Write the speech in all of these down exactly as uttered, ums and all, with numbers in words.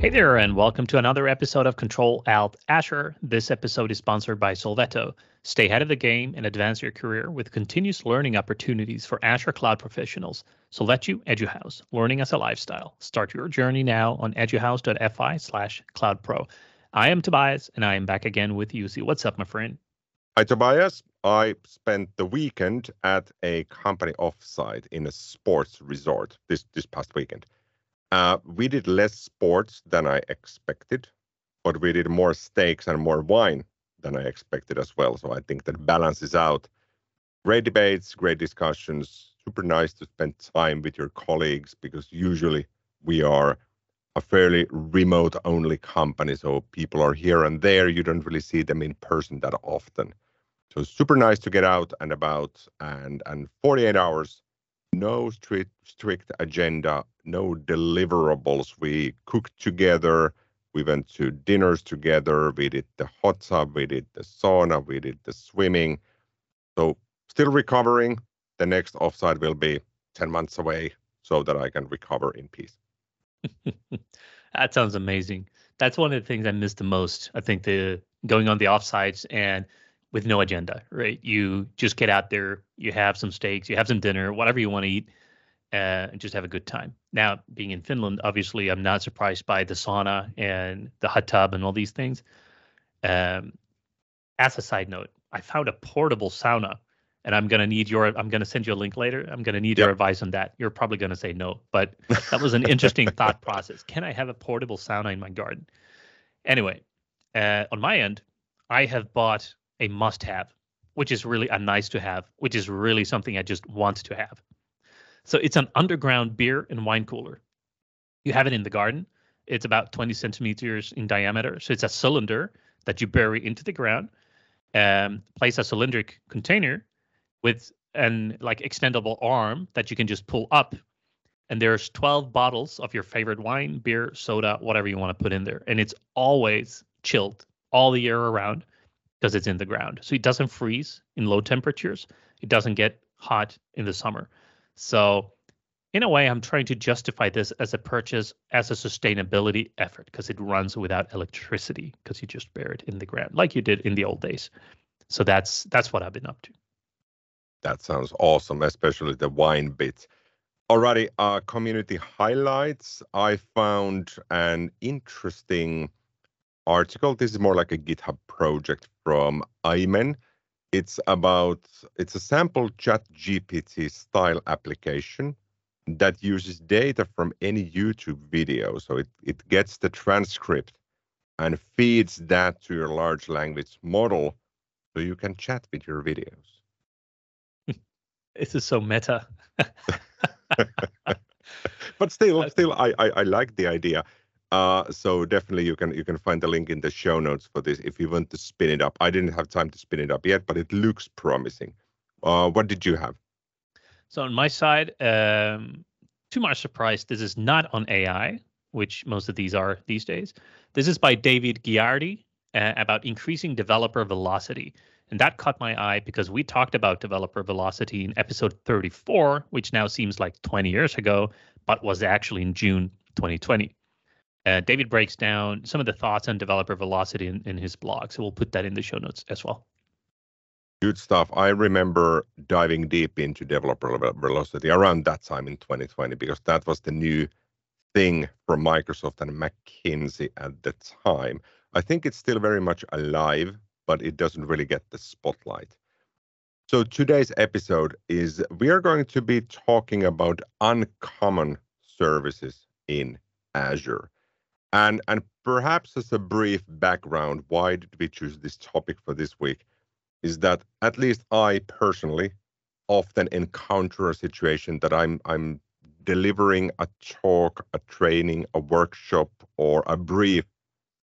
Hey there, and welcome to another episode of Control Out Azure. This episode is sponsored by Sovelto. Stay ahead of the game and advance your career with continuous learning opportunities for Azure Cloud professionals. Sovelto Eduhouse, learning as a lifestyle. Start your journey now on eduhouse.fi slash cloudpro. I am Tobias, and I am back again with Jussi. What's up, my friend? Hi, Tobias. I spent the weekend at a company offsite in a sports resort this, this past weekend. Uh, we did less sports than I expected, but we did more steaks and more wine than I expected as well. So I think that balances out. Great debates, great discussions. Super nice to spend time with your colleagues because usually we are a fairly remote-only company. So people are here and there. You don't really see them in person that often. So super nice to get out and about, and and forty-eight hours. No strict, strict agenda, no deliverables. We cooked together. We went to dinners together. We did the hot tub. We did the sauna. We did the swimming. So still recovering. The next offsite will be ten months away so that I can recover in peace. That sounds amazing. That's one of the things I miss the most. I think the going on the offsites and with no agenda, right? You just get out there, you have some steaks, you have some dinner, whatever you want to eat, uh, and just have a good time. Now, being in Finland, obviously, I'm not surprised by the sauna and the hot tub and all these things. Um, as a side note, I found a portable sauna, and I'm gonna need your. I'm gonna send you a link later. I'm gonna need yep. your advice on that. You're probably gonna say no, but that was an interesting thought process. Can I have a portable sauna in my garden? Anyway, uh, on my end, I have bought a must-have, which is really a nice-to-have, which is really something I just want to have. So it's an underground beer and wine cooler. You have it in the garden. It's about twenty centimeters in diameter. So it's a cylinder that you bury into the ground, um, place a cylindric container with an like extendable arm that you can just pull up. And there's twelve bottles of your favorite wine, beer, soda, whatever you want to put in there. And it's always chilled all the year around, because it's in the ground. So it doesn't freeze in low temperatures. It doesn't get hot in the summer. So in a way, I'm trying to justify this as a purchase, as a sustainability effort, because it runs without electricity, because you just bury it in the ground like you did in the old days. So that's that's what I've been up to. That sounds awesome, especially the wine bit. Alrighty, uh, community highlights. I found an interesting article. This is more like a GitHub project from Aymen. It's about, it's a sample ChatGPT style application that uses data from any YouTube video. So it, it gets the transcript and feeds that to your large language model so you can chat with your videos. This is so meta. But still, still, I, I, I like the idea. Uh, so definitely you can you can find the link in the show notes for this if you want to spin it up. I didn't have time to spin it up yet, but it looks promising. Uh, what did you have? So on my side, um, to my surprise, this is not on A I, which most of these are these days. This is by David Giard uh, about increasing developer velocity. And that caught my eye because we talked about developer velocity in episode thirty-four, which now seems like twenty years ago, but was actually in June twenty twenty. Uh, David breaks down some of the thoughts on developer velocity in, in his blog. So we'll put that in the show notes as well. Good stuff. I remember diving deep into developer velocity around that time in twenty twenty, because that was the new thing from Microsoft and McKinsey at the time. I think it's still very much alive, but it doesn't really get the spotlight. So today's episode is we are going to be talking about uncommon services in Azure. And and perhaps as a brief background, why did we choose this topic for this week, is that at least I personally often encounter a situation that I'm I'm delivering a talk, a training, a workshop, or a brief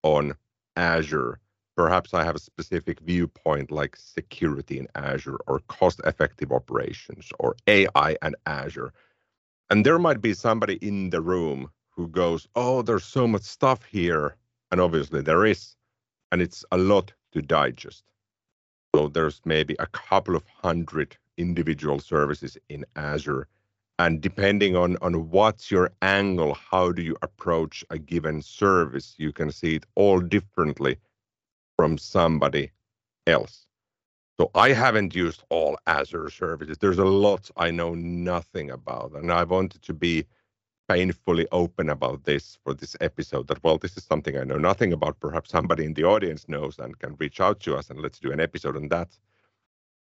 on Azure. Perhaps I have a specific viewpoint like security in Azure or cost-effective operations or A I and Azure. And there might be somebody in the room who goes, oh, there's so much stuff here. And obviously there is, and it's a lot to digest. So there's maybe a couple of hundred individual services in Azure, And depending on, on what's your angle, how do you approach a given service, you can see it all differently from somebody else. So I haven't used all Azure services. There's a lot I know nothing about. And I wanted to be painfully open about this for this episode, that, well, this is something I know nothing about. Perhaps somebody in the audience knows and can reach out to us and let's do an episode on that.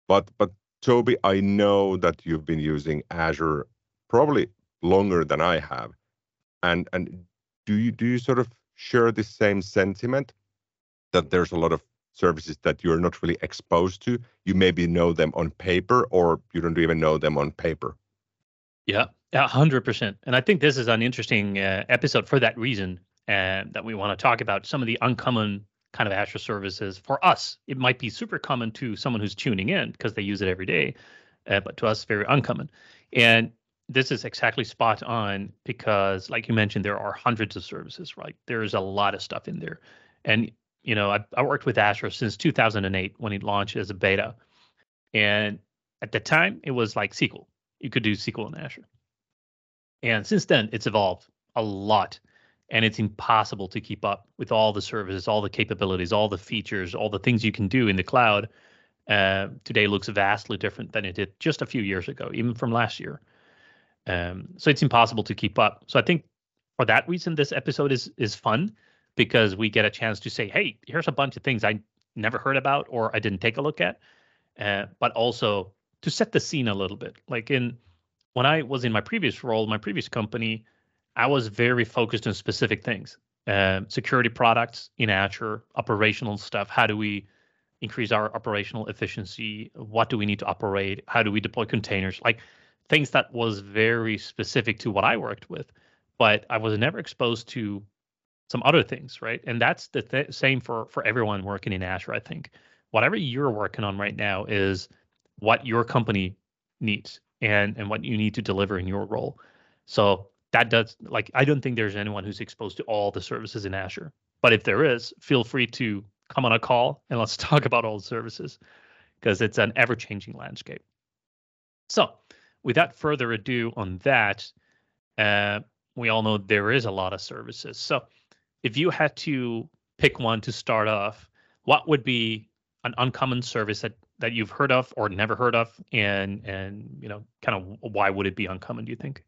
But, but Toby, I know that you've been using Azure probably longer than I have. And, and do you, do you sort of share the same sentiment that there's a lot of services that you're not really exposed to? You maybe know them on paper, or you don't even know them on paper. Yeah, one hundred percent. And I think this is an interesting uh, episode for that reason, uh, that we want to talk about some of the uncommon kind of Azure services. For us, it might be super common to someone who's tuning in because they use it every day, uh, but to us, very uncommon. And this is exactly spot on because, like you mentioned, there are hundreds of services, right? There's a lot of stuff in there. And You know, I, I worked with Azure since two thousand eight when it launched as a beta. And at the time, it was like S Q L. You could do S Q L in Azure. And since then, it's evolved a lot. And it's impossible to keep up with all the services, all the capabilities, all the features, all the things you can do in the cloud. Uh, today looks vastly different than it did just a few years ago, even from last year. Um, so it's impossible to keep up. So I think for that reason, this episode is is fun, because we get a chance to say, hey, here's a bunch of things I never heard about or I didn't take a look at, uh, but also to set the scene a little bit. Like in when I was in my previous role, my previous company, I was very focused on specific things, uh, security products in Azure, operational stuff. How do we increase our operational efficiency? What do we need to operate? How do we deploy containers? Like things that was very specific to what I worked with, but I was never exposed to some other things, right? And that's the th- same for, for everyone working in Azure, I think. Whatever you're working on right now is what your company needs and, and what you need to deliver in your role. So that does, like, I don't think there's anyone who's exposed to all the services in Azure. But if there is, feel free to come on a call and let's talk about all the services, because it's an ever-changing landscape. So without further ado on that, uh, we all know there is a lot of services. So if you had to pick one to start off, what would be an uncommon service that, that you've heard of or never heard of, and and you know, kind of why would it be uncommon, do you think?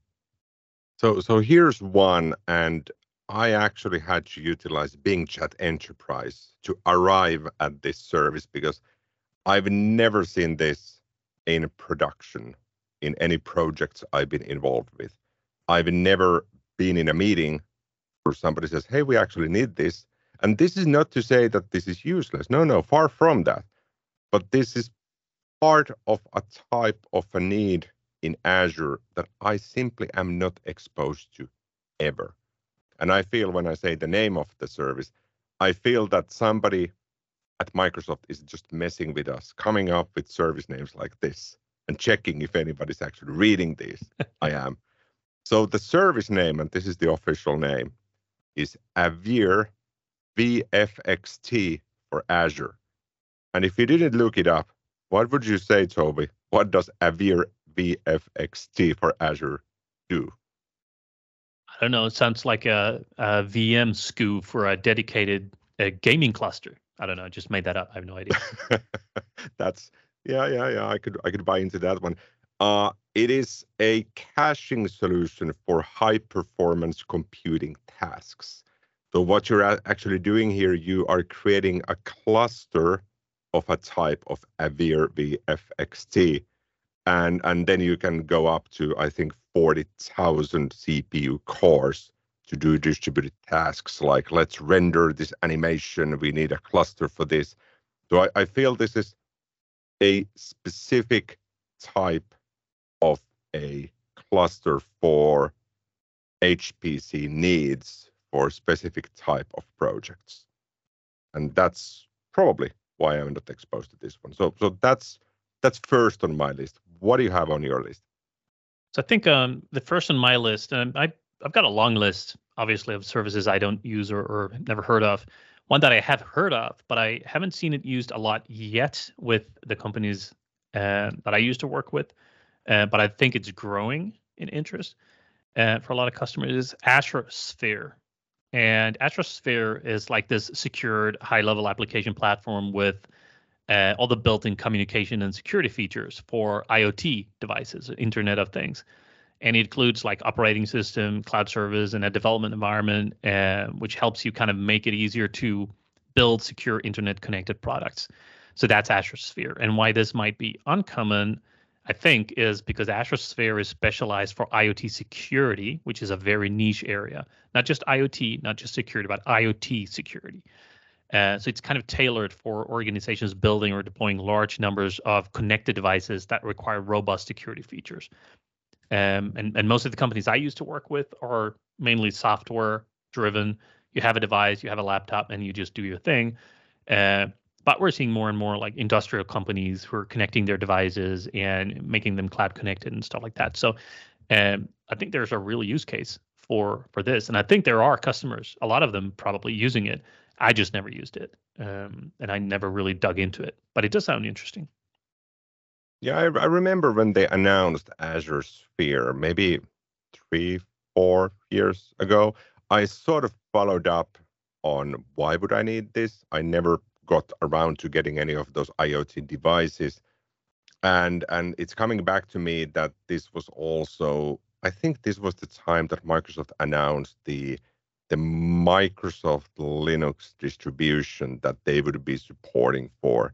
So so here's one, and I actually had to utilize Bing Chat Enterprise to arrive at this service because I've never seen this in production in any projects I've been involved with. I've never been in a meeting where somebody says, hey, we actually need this. And this is not to say that this is useless. No, no, far from that. But this is part of a type of a need in Azure that I simply am not exposed to ever. And I feel when I say the name of the service, I feel that somebody at Microsoft is just messing with us, coming up with service names like this and checking if anybody's actually reading these. I am. So the service name, and this is the official name, is Avere V F X T for Azure. And if you didn't look it up, what would you say, Toby? What does Avere V F X T for Azure do? I don't know. It sounds like a, a V M S K U for a dedicated uh, gaming cluster. I don't know. I just made that up. I have no idea. That's yeah, yeah, yeah. I could I could buy into that one. Uh, it is a caching solution for high-performance computing tasks. So what you're actually doing here, you are creating a cluster of a type of Avere V F X T. And, and then you can go up to, I think, forty thousand C P U cores to do distributed tasks like, let's render this animation. We need a cluster for this. So I, I feel this is a specific type of a cluster for H P C needs for specific type of projects. And that's probably why I'm not exposed to this one. So so that's that's first on my list. What do you have on your list? So I think um, the first on my list, um, I, I've got a long list, obviously, of services I don't use or, or never heard of. One that I have heard of, but I haven't seen it used a lot yet with the companies uh, that I used to work with. Uh, but I think it's growing, in interest uh, for a lot of customers is Azure Sphere. And Azure Sphere is like this secured high-level application platform with uh, all the built-in communication and security features for IoT devices, Internet of Things. And it includes like operating system, cloud service, and a development environment, uh, which helps you kind of make it easier to build secure internet-connected products. So that's Azure Sphere. And why this might be uncommon, I think, is because Azure Sphere is specialized for IoT security, which is a very niche area. Not just IoT, not just security, but IoT security. Uh, so it's kind of tailored for organizations building or deploying large numbers of connected devices that require robust security features. Um, and, and most of the companies I used to work with are mainly software driven. You have a device, you have a laptop, and you just do your thing. Uh, But we're seeing more and more like industrial companies who are connecting their devices and making them cloud connected and stuff like that. So um, I think there's a real use case for for this. And I think there are customers, a lot of them probably using it. I just never used it. Um, and I never really dug into it. But it does sound interesting. Yeah, I, I remember when they announced Azure Sphere, maybe three, four years ago, I sort of followed up on why would I need this? I never got around to getting any of those IoT devices. And and it's coming back to me that this was also, I think this was the time that Microsoft announced the the Microsoft Linux distribution that they would be supporting for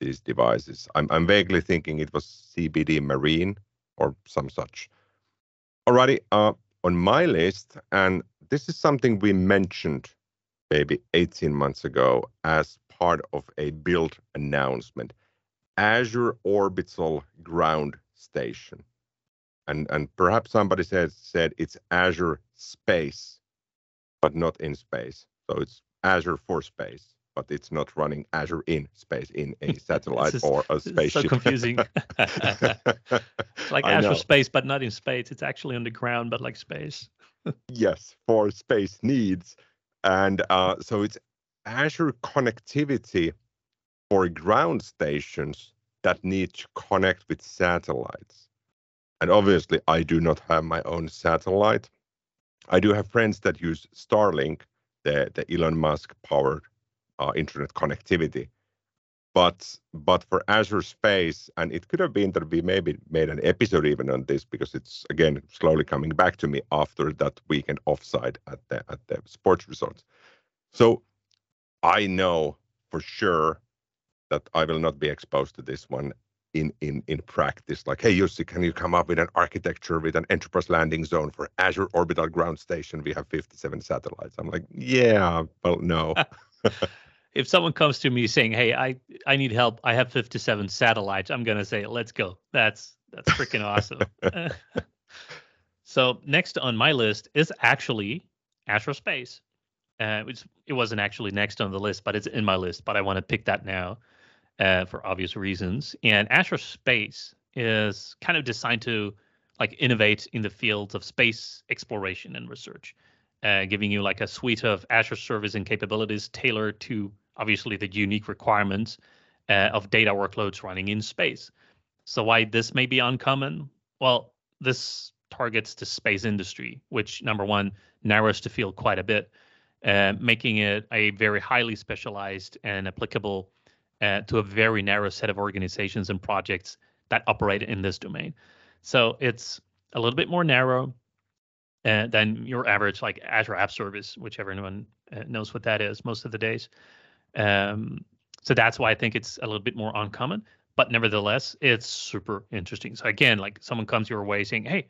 these devices. I'm I'm vaguely thinking it was C B D Marine or some such. Alrighty, uh, on my list, and this is something we mentioned maybe eighteen months ago as part of a build announcement, Azure Orbital Ground Station. And and perhaps somebody said, said it's Azure Space, but not in space. So it's Azure for space, but it's not running Azure in space in a satellite this is, or a spaceship. It's so confusing. It's like I Azure know. Space, but not in space. It's actually on the ground, but like space. Yes, for space needs. And uh, so it's Azure connectivity for ground stations that need to connect with satellites. And obviously, I do not have my own satellite. I do have friends that use Starlink, the, the Elon Musk-powered uh, internet connectivity. But but for Azure Space, and it could have been that we maybe made an episode even on this, because it's, again, slowly coming back to me after that weekend offsite at the, at the sports resorts. So I know for sure that I will not be exposed to this one in, in, in practice. Like, hey, Jussi, can you come up with an architecture with an enterprise landing zone for Azure Orbital Ground Station? We have fifty-seven satellites. I'm like, yeah, well, no. If someone comes to me saying, hey, I, I need help, I have fifty-seven satellites, I'm going to say, let's go. That's that's freaking awesome. So next on my list is actually Azure Space. Uh, it's, it wasn't actually next on the list, but it's in my list. But I want to pick that now uh, for obvious reasons. And Azure Space is kind of designed to like innovate in the fields of space exploration and research, uh, giving you like a suite of Azure services and capabilities tailored to obviously the unique requirements uh, of data workloads running in space. So why this may be uncommon? Well, this targets the space industry, which number one narrows the field quite a bit. Uh, making it a very highly specialized and applicable uh, to a very narrow set of organizations and projects that operate in this domain. So it's a little bit more narrow uh, than your average like Azure App Service, which everyone uh, knows what that is most of the days. Um, so that's why I think it's a little bit more uncommon, but nevertheless, it's super interesting. So again, like someone comes your way saying, hey,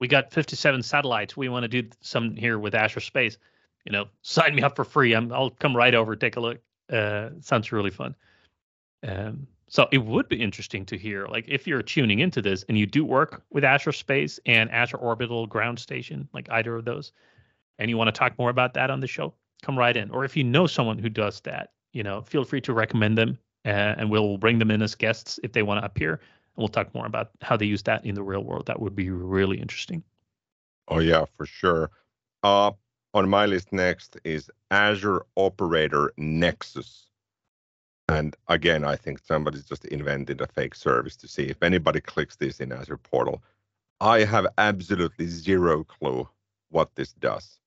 we got fifty-seven satellites. We want to do some here with Azure Space. You know, sign me up for free. I'm, I'll come right over, take a look. Uh, sounds really fun. Um, so it would be interesting to hear, like, if you're tuning into this and you do work with Azure Space and Azure Orbital Ground Station, like either of those, and you want to talk more about that on the show, come right in. Or if you know someone who does that, you know, feel free to recommend them, uh, and we'll bring them in as guests if they want to appear. And we'll talk more about how they use that in the real world. That would be really interesting. Oh, yeah, for sure. Uh On my list next is Azure Operator Nexus. And again, I think somebody's just invented a fake service to see if anybody clicks this in Azure Portal. I have absolutely zero clue what this does.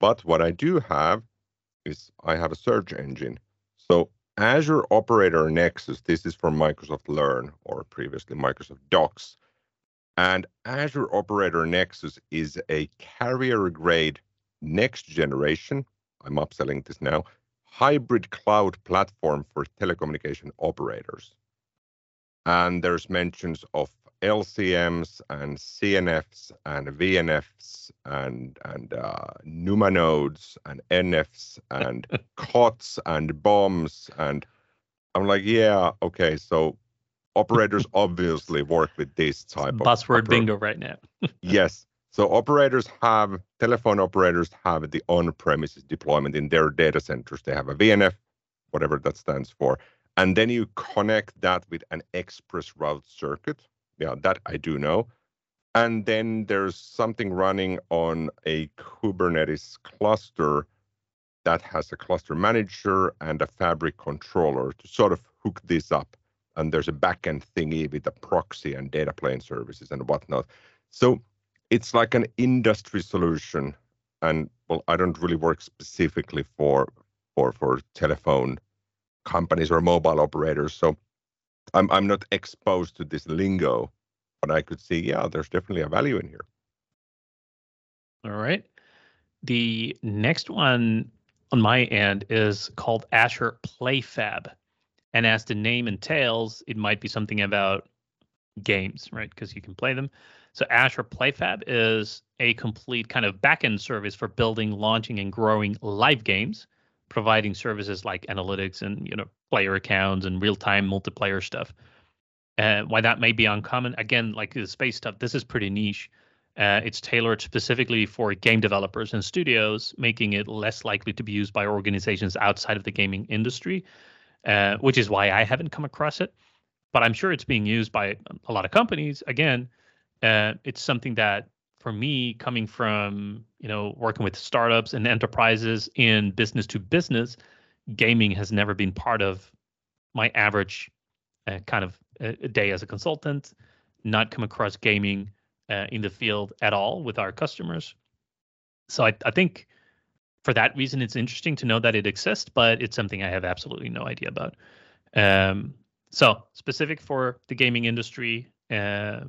But what I do have is I have a search engine. So Azure Operator Nexus, this is from Microsoft Learn or previously Microsoft Docs. And Azure Operator Nexus is a carrier-grade next generation, I'm upselling this now, hybrid cloud platform for telecommunication operators. And there's mentions of L C Ms and C N Fs and V N Fs and and uh, NUMA nodes and N Fs and C O Ts and B O Ms, and I'm like, yeah, okay, so operators obviously work with this type of buzzword bingo right now. Yes, so operators have telephone operators have the on-premises deployment in their data centers. They have a V N F, whatever that stands for, and then you connect that with an express route circuit. Yeah, that I do know. And then there's something running on a Kubernetes cluster that has a cluster manager and a fabric controller to sort of hook this up. And there's a backend thingy with a proxy and data plane services and whatnot. So it's like an industry solution. And well, I don't really work specifically for for, for telephone companies or mobile operators. So I'm I'm not exposed to this lingo, but I could see, yeah, there's definitely a value in here. All right. The next one on my end is called Azure PlayFab. And as the name entails, it might be something about games, right? Because you can play them. So Azure PlayFab is a complete kind of backend service for building, launching, and growing live games, providing services like analytics and, you know, player accounts and real-time multiplayer stuff. Uh, why that may be uncommon, again, like the space stuff, this is pretty niche. Uh, it's tailored specifically for game developers and studios, making it less likely to be used by organizations outside of the gaming industry, uh, which is why I haven't come across it. But I'm sure it's being used by a lot of companies. Again, uh, it's something that, for me, coming from, you know, working with startups and enterprises in business to business, gaming has never been part of my average uh, kind of uh, day as a consultant, not come across gaming uh, in the field at all with our customers. So I, I think for that reason, it's interesting to know that it exists, but it's something I have absolutely no idea about. Um, so specific for the gaming industry, uh,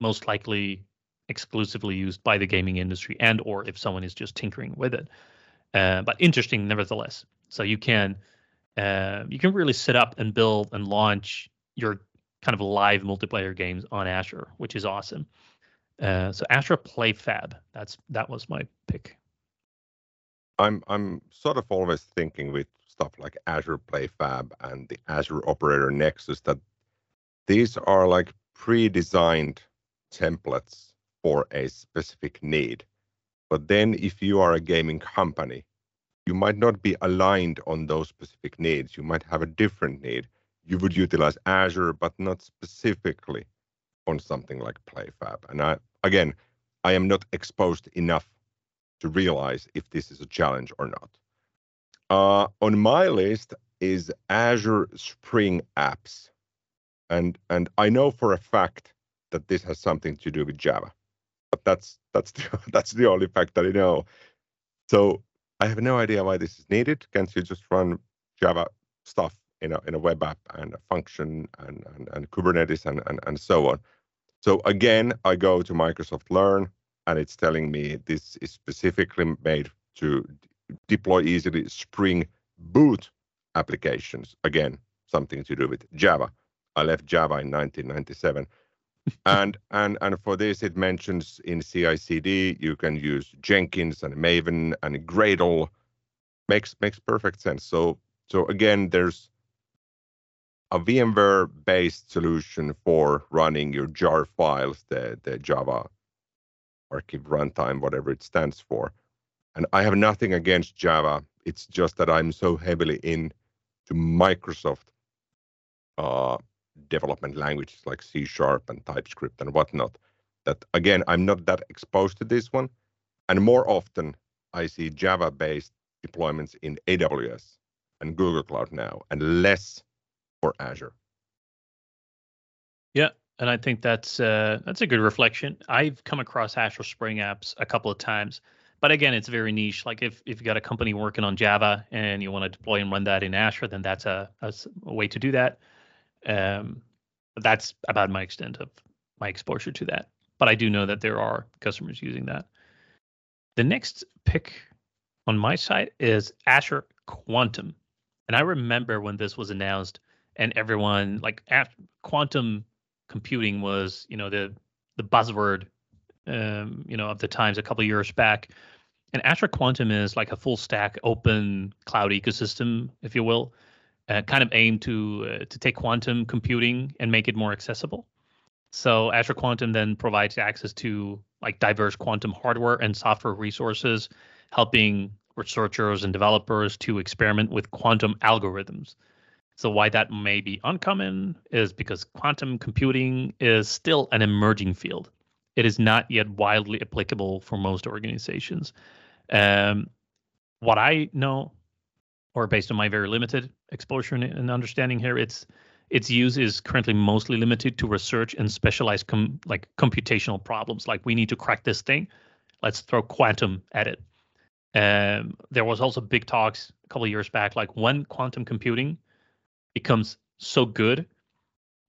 most likely exclusively used by the gaming industry and or if someone is just tinkering with it. Uh, but interesting, nevertheless. So you can uh, you can really set up and build and launch your kind of live multiplayer games on Azure, which is awesome. Uh, so Azure PlayFab, that's that was my pick. I'm I'm sort of always thinking with stuff like Azure PlayFab and the Azure Operator Nexus that these are like pre-designed templates for a specific need. But then if you are a gaming company, you might not be aligned on those specific needs. You might have a different need. You would utilize Azure, but not specifically on something like PlayFab. And I, again, I am not exposed enough to realize if this is a challenge or not. Uh, on my list is Azure Spring Apps. And, and I know for a fact that this has something to do with Java, but that's, that's, the, that's the only fact that I know. So I have no idea why this is needed. Can't you just run Java stuff in a, in a web app and a function and, and, and Kubernetes and, and, and so on? So again, I go to Microsoft Learn and it's telling me this is specifically made to deploy easily Spring Boot applications. Again, something to do with Java. I left Java in nineteen ninety-seven. and and and for this, it mentions in C I C D you can use Jenkins and Maven and Gradle. Makes makes perfect sense. So so again, there's a VMware-based solution for running your jar files, the the Java Archive Runtime, whatever it stands for. And I have nothing against Java. It's just that I'm so heavily into Microsoft Uh, development languages like C# and TypeScript and whatnot, that again, I'm not that exposed to this one. And more often I see Java-based deployments in A W S and Google Cloud now, and less for Azure. Yeah, And I think that's uh, that's a good reflection. I've come across Azure Spring Apps a couple of times, but again, it's very niche. Like if if you got a company working on Java and you want to deploy and run that in Azure, then that's a, a, a way to do that. Um, but that's about my extent of my exposure to that. But I do know that there are customers using that. The next pick on my side is Azure Quantum, and I remember when this was announced, and everyone like at Quantum computing was, you know, the the buzzword, um, you know, of the times a couple of years back. And Azure Quantum is like a full stack open cloud ecosystem, if you will, uh, kind of aimed to uh, to take quantum computing and make it more accessible. So Azure Quantum then provides access to like diverse quantum hardware and software resources, helping researchers and developers to experiment with quantum algorithms. So why that may be uncommon is because quantum computing is still an emerging field. It is not yet widely applicable for most organizations. Um, what I know, or based on my very limited exposure and understanding here, it's its use is currently mostly limited to research and specialized com- like computational problems. Like we need to crack this thing. Let's throw quantum at it. Um, there was also big talks a couple of years back, like when quantum computing becomes so good,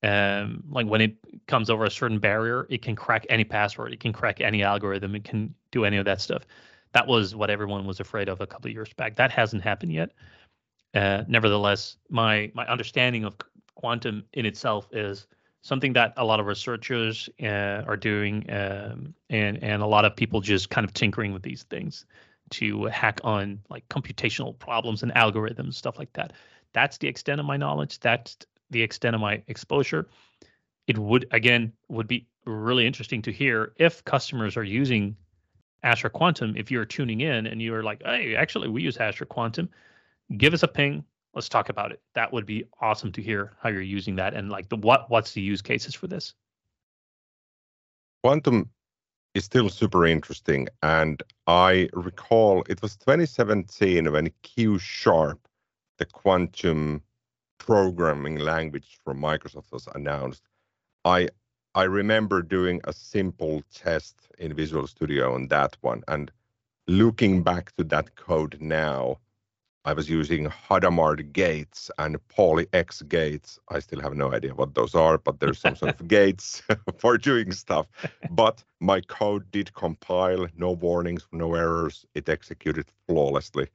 um, like when it comes over a certain barrier, it can crack any password, it can crack any algorithm, it can do any of that stuff. That was what everyone was afraid of a couple of years back. That hasn't happened yet. Uh, nevertheless, my my understanding of quantum in itself is something that a lot of researchers uh, are doing, um, and and a lot of people just kind of tinkering with these things to hack on like computational problems and algorithms, stuff like that. That's the extent of my knowledge. That's the extent of my exposure. It would, again, would be really interesting to hear if customers are using Azure Quantum. If you're tuning in and you're like, hey, actually, we use Azure Quantum, give us a ping. Let's talk about it. That would be awesome to hear how you're using that and like the what what's the use cases for this. Quantum is still super interesting. And I recall it was twenty seventeen when Q sharp, the quantum programming language from Microsoft, was announced. I I remember doing a simple test in Visual Studio on that one. And looking back to that code now, I was using Hadamard gates and Pauli X gates. I still have no idea what those are, but there's some sort of gates for doing stuff. But my code did compile, no warnings, no errors. It executed flawlessly.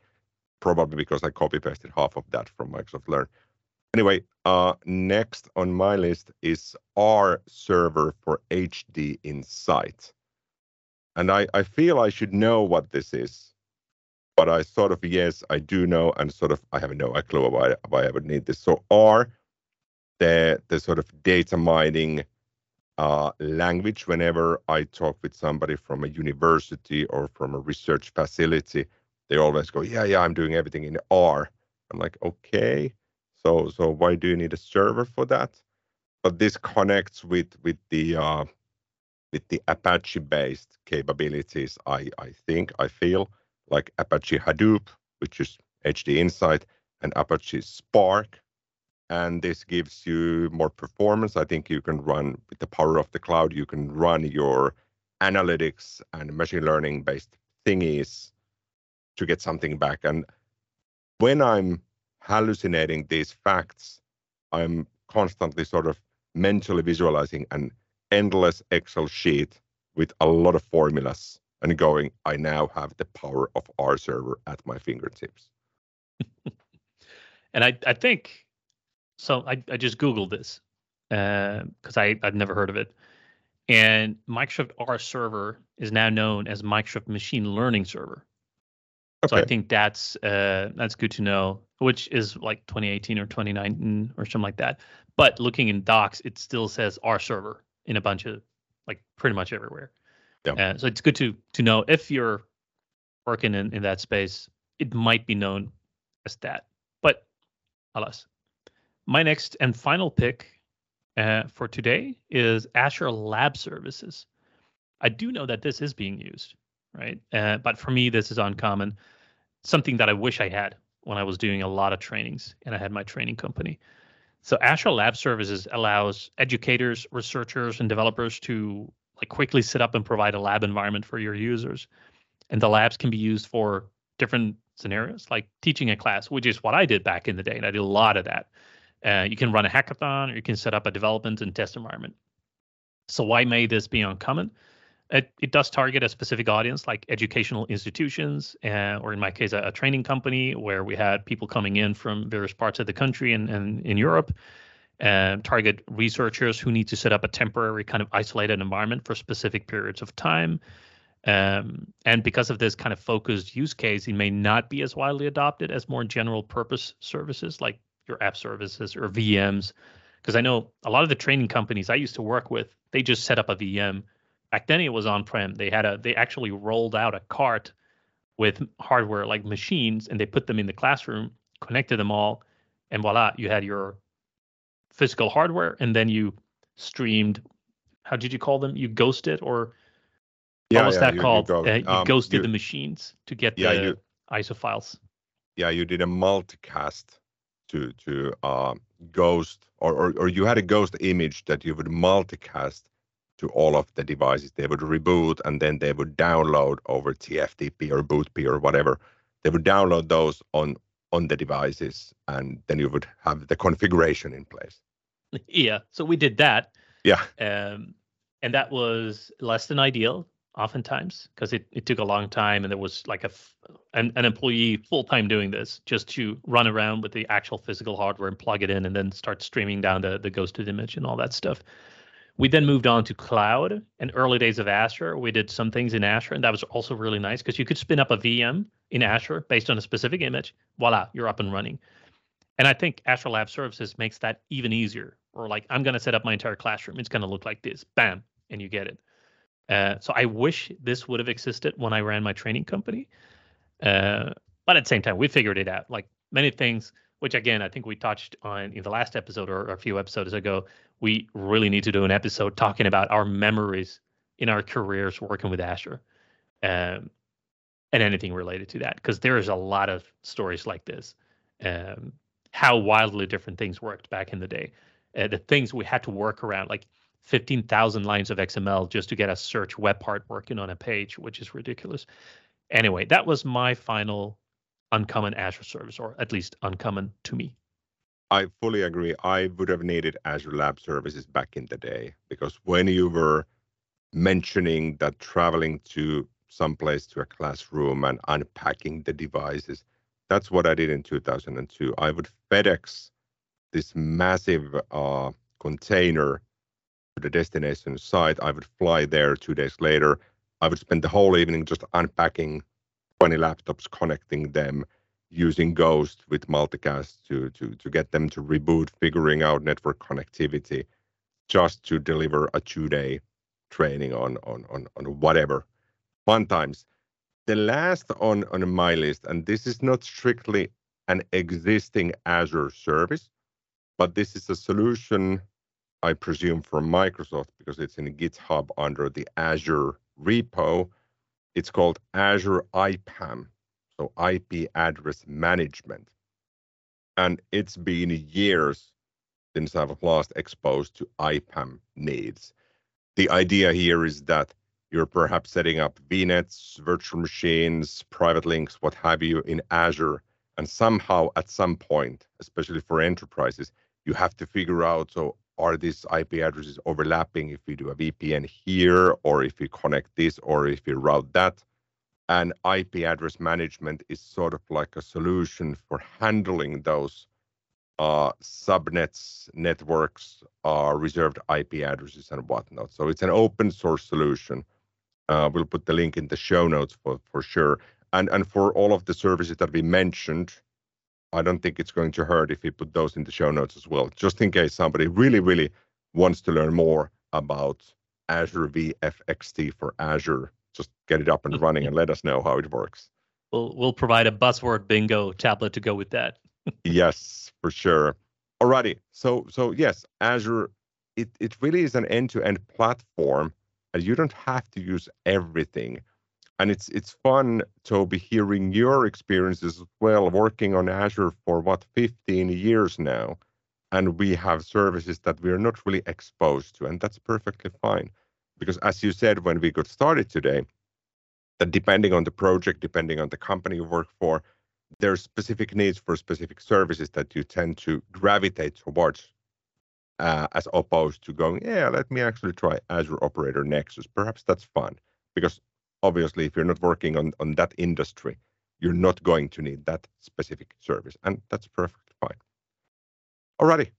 Probably because I copy-pasted half of that from Microsoft Learn. Anyway, uh, next on my list is R Server for H D Insight. And I, I feel I should know what this is, but I sort of, yes, I do know, and sort of, I have no clue why, why I would need this. So R, the, the sort of data mining uh, language, whenever I talk with somebody from a university or from a research facility, they always go, yeah, yeah, I'm doing everything in R. I'm like, okay, so so why do you need a server for that? But this connects with with the uh, with the Apache-based capabilities. I I think I feel like Apache Hadoop, which is H D Insight, and Apache Spark, and this gives you more performance. I think you can run with the power of the cloud. You can run your analytics and machine learning-based thingies to get something back. And when I'm hallucinating these facts, I'm constantly sort of mentally visualizing an endless Excel sheet with a lot of formulas and going, I now have the power of R Server at my fingertips. And I, I think, so I, I just Googled this because uh, I I've never heard of it. And Microsoft R Server is now known as Microsoft Machine Learning Server. So okay. I think that's uh, that's good to know, which is like twenty eighteen or twenty nineteen or something like that. But looking in docs, it still says R Server in a bunch of, like pretty much everywhere. Yeah. Uh, so it's good to to know if you're working in, in that space, it might be known as that. But alas. My next and final pick uh, for today is Azure Lab Services. I do know that this is being used. Right. Uh, but for me, this is uncommon, something that I wish I had when I was doing a lot of trainings and I had my training company. So Azure Lab Services allows educators, researchers, and developers to like quickly set up and provide a lab environment for your users. And the labs can be used for different scenarios, like teaching a class, which is what I did back in the day, and I did a lot of that. Uh, you can run a hackathon, or you can set up a development and test environment. So why may this be uncommon? It, it does target a specific audience, like educational institutions, uh, or in my case, a, a training company, where we had people coming in from various parts of the country and, and in Europe, and target researchers who need to set up a temporary kind of isolated environment for specific periods of time. Um, and because of this kind of focused use case, it may not be as widely adopted as more general purpose services like your app services or V Ms. Because I know a lot of the training companies I used to work with, they just set up a V M. Back then it was on-prem. They had a, they actually rolled out a cart with hardware like machines, and they put them in the classroom, connected them all, and voila, you had your physical hardware, and then you streamed, how did you call them? You ghosted or... Yeah, what was yeah, that you, called? You, go, uh, you um, ghosted you, the machines to get yeah, the you, I S O files. Yeah, you did a multicast to to uh, ghost, or, or or you had a ghost image that you would multicast to all of the devices. They would reboot, and then they would download over T F T P or BootP or whatever. They would download those on on the devices, and then you would have the configuration in place. Yeah, so we did that. Yeah, um, and that was less than ideal. Oftentimes, because it, it took a long time, and there was like a an, an employee full time doing this just to run around with the actual physical hardware and plug it in and then start streaming down the, the ghosted image and all that stuff. We then moved on to cloud and early days of Azure. We did some things in Azure, and that was also really nice because you could spin up a V M in Azure based on a specific image. Voila, you're up and running. And I think Azure Lab Services makes that even easier. Or like, I'm going to set up my entire classroom. It's going to look like this. Bam, and you get it. Uh, so I wish this would have existed when I ran my training company. Uh, but at the same time, we figured it out. Like many things, which again, I think we touched on in the last episode or, or a few episodes ago, we really need to do an episode talking about our memories in our careers working with Azure um, and anything related to that. Because there is a lot of stories like this, um, how wildly different things worked back in the day. Uh, the things we had to work around, like fifteen thousand lines of X M L just to get a search web part working on a page, which is ridiculous. Anyway, that was my final uncommon Azure service, or at least uncommon to me. I fully agree. I would have needed Azure Lab Services back in the day, because when you were mentioning that traveling to someplace to a classroom and unpacking the devices, that's what I did in two thousand two. I would FedEx this massive uh, container to the destination site. I would fly there two days later. I would spend the whole evening just unpacking twenty laptops, connecting them, using Ghost with multicast to to to get them to reboot, figuring out network connectivity, just to deliver a two-day training on on on on whatever. Fun times. The last on on my list, and this is not strictly an existing Azure service, but this is a solution, I presume, from Microsoft, because it's in GitHub under the Azure repo. It's called Azure I PAM, so I P address management. And it's been years since I was last exposed to I PAM needs. The idea here is that you're perhaps setting up V nets, virtual machines, private links, what have you, in Azure. And somehow at some point, especially for enterprises, you have to figure out, so are these I P addresses overlapping if we do a V P N here, or if we connect this, or if we route that? And I P address management is sort of like a solution for handling those uh, subnets, networks, uh, reserved I P addresses and whatnot. So it's an open source solution. Uh, we'll put the link in the show notes for, for sure. And, and for all of the services that we mentioned, I don't think it's going to hurt if we put those in the show notes as well, just in case somebody really, really wants to learn more about Azure V F X T for Azure. Just get it up and running and let us know how it works. We'll, we'll provide a buzzword bingo tablet to go with that. Yes, for sure. Alrighty. So, so yes, Azure, it, it really is an end-to-end platform, and you don't have to use everything. And it's it's fun, Toby, hearing your experiences as well, working on Azure for, what, fifteen years now. and we have services that we are not really exposed to, and that's perfectly fine. Because as you said, when we got started today, that depending on the project, depending on the company you work for, there are specific needs for specific services that you tend to gravitate towards, uh, as opposed to going, yeah, let me actually try Azure Operator Nexus. Perhaps that's fun, because obviously if you're not working on, on that industry, you're not going to need that specific service, and that's perfectly fine. Alrighty,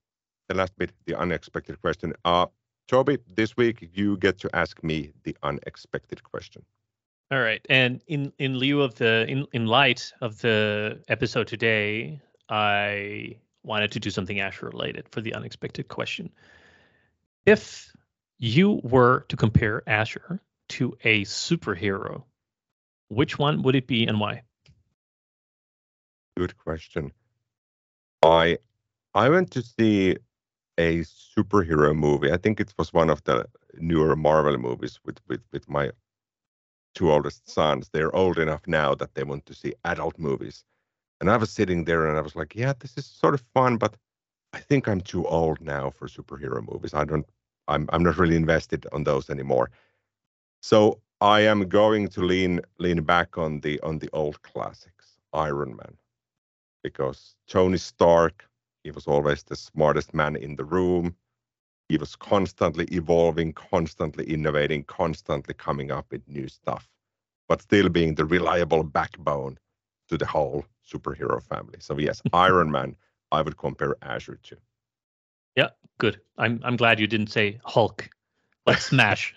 the last bit, the unexpected question. Uh, Toby, this week you get to ask me the unexpected question. All right, and in in lieu of the in in light of the episode today, I wanted to do something Azure related for the unexpected question. If you were to compare Azure to a superhero, which one would it be and why? Good question. I I went to see a superhero movie. I think it was one of the newer Marvel movies with with with my two oldest sons. They're old enough now that they want to see adult movies. And I was sitting there and I was like, yeah, this is sort of fun, but I think I'm too old now for superhero movies. I don't, I'm, I'm not really invested on those anymore. So I am going to lean, lean back on the, on the old classics, Iron Man, because Tony Stark, he was always the smartest man in the room. He was constantly evolving, constantly innovating, constantly coming up with new stuff, but still being the reliable backbone to the whole superhero family. So yes, Iron Man, I would compare Azure to. Yeah, good. I'm I'm glad you didn't say Hulk. Let's smash.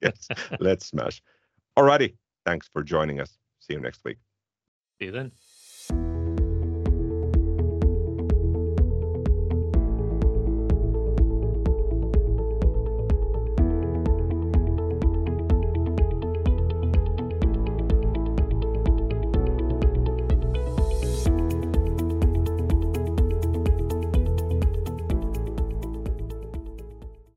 Yes, let's smash. Alrighty. Thanks for joining us. See you next week. See you then.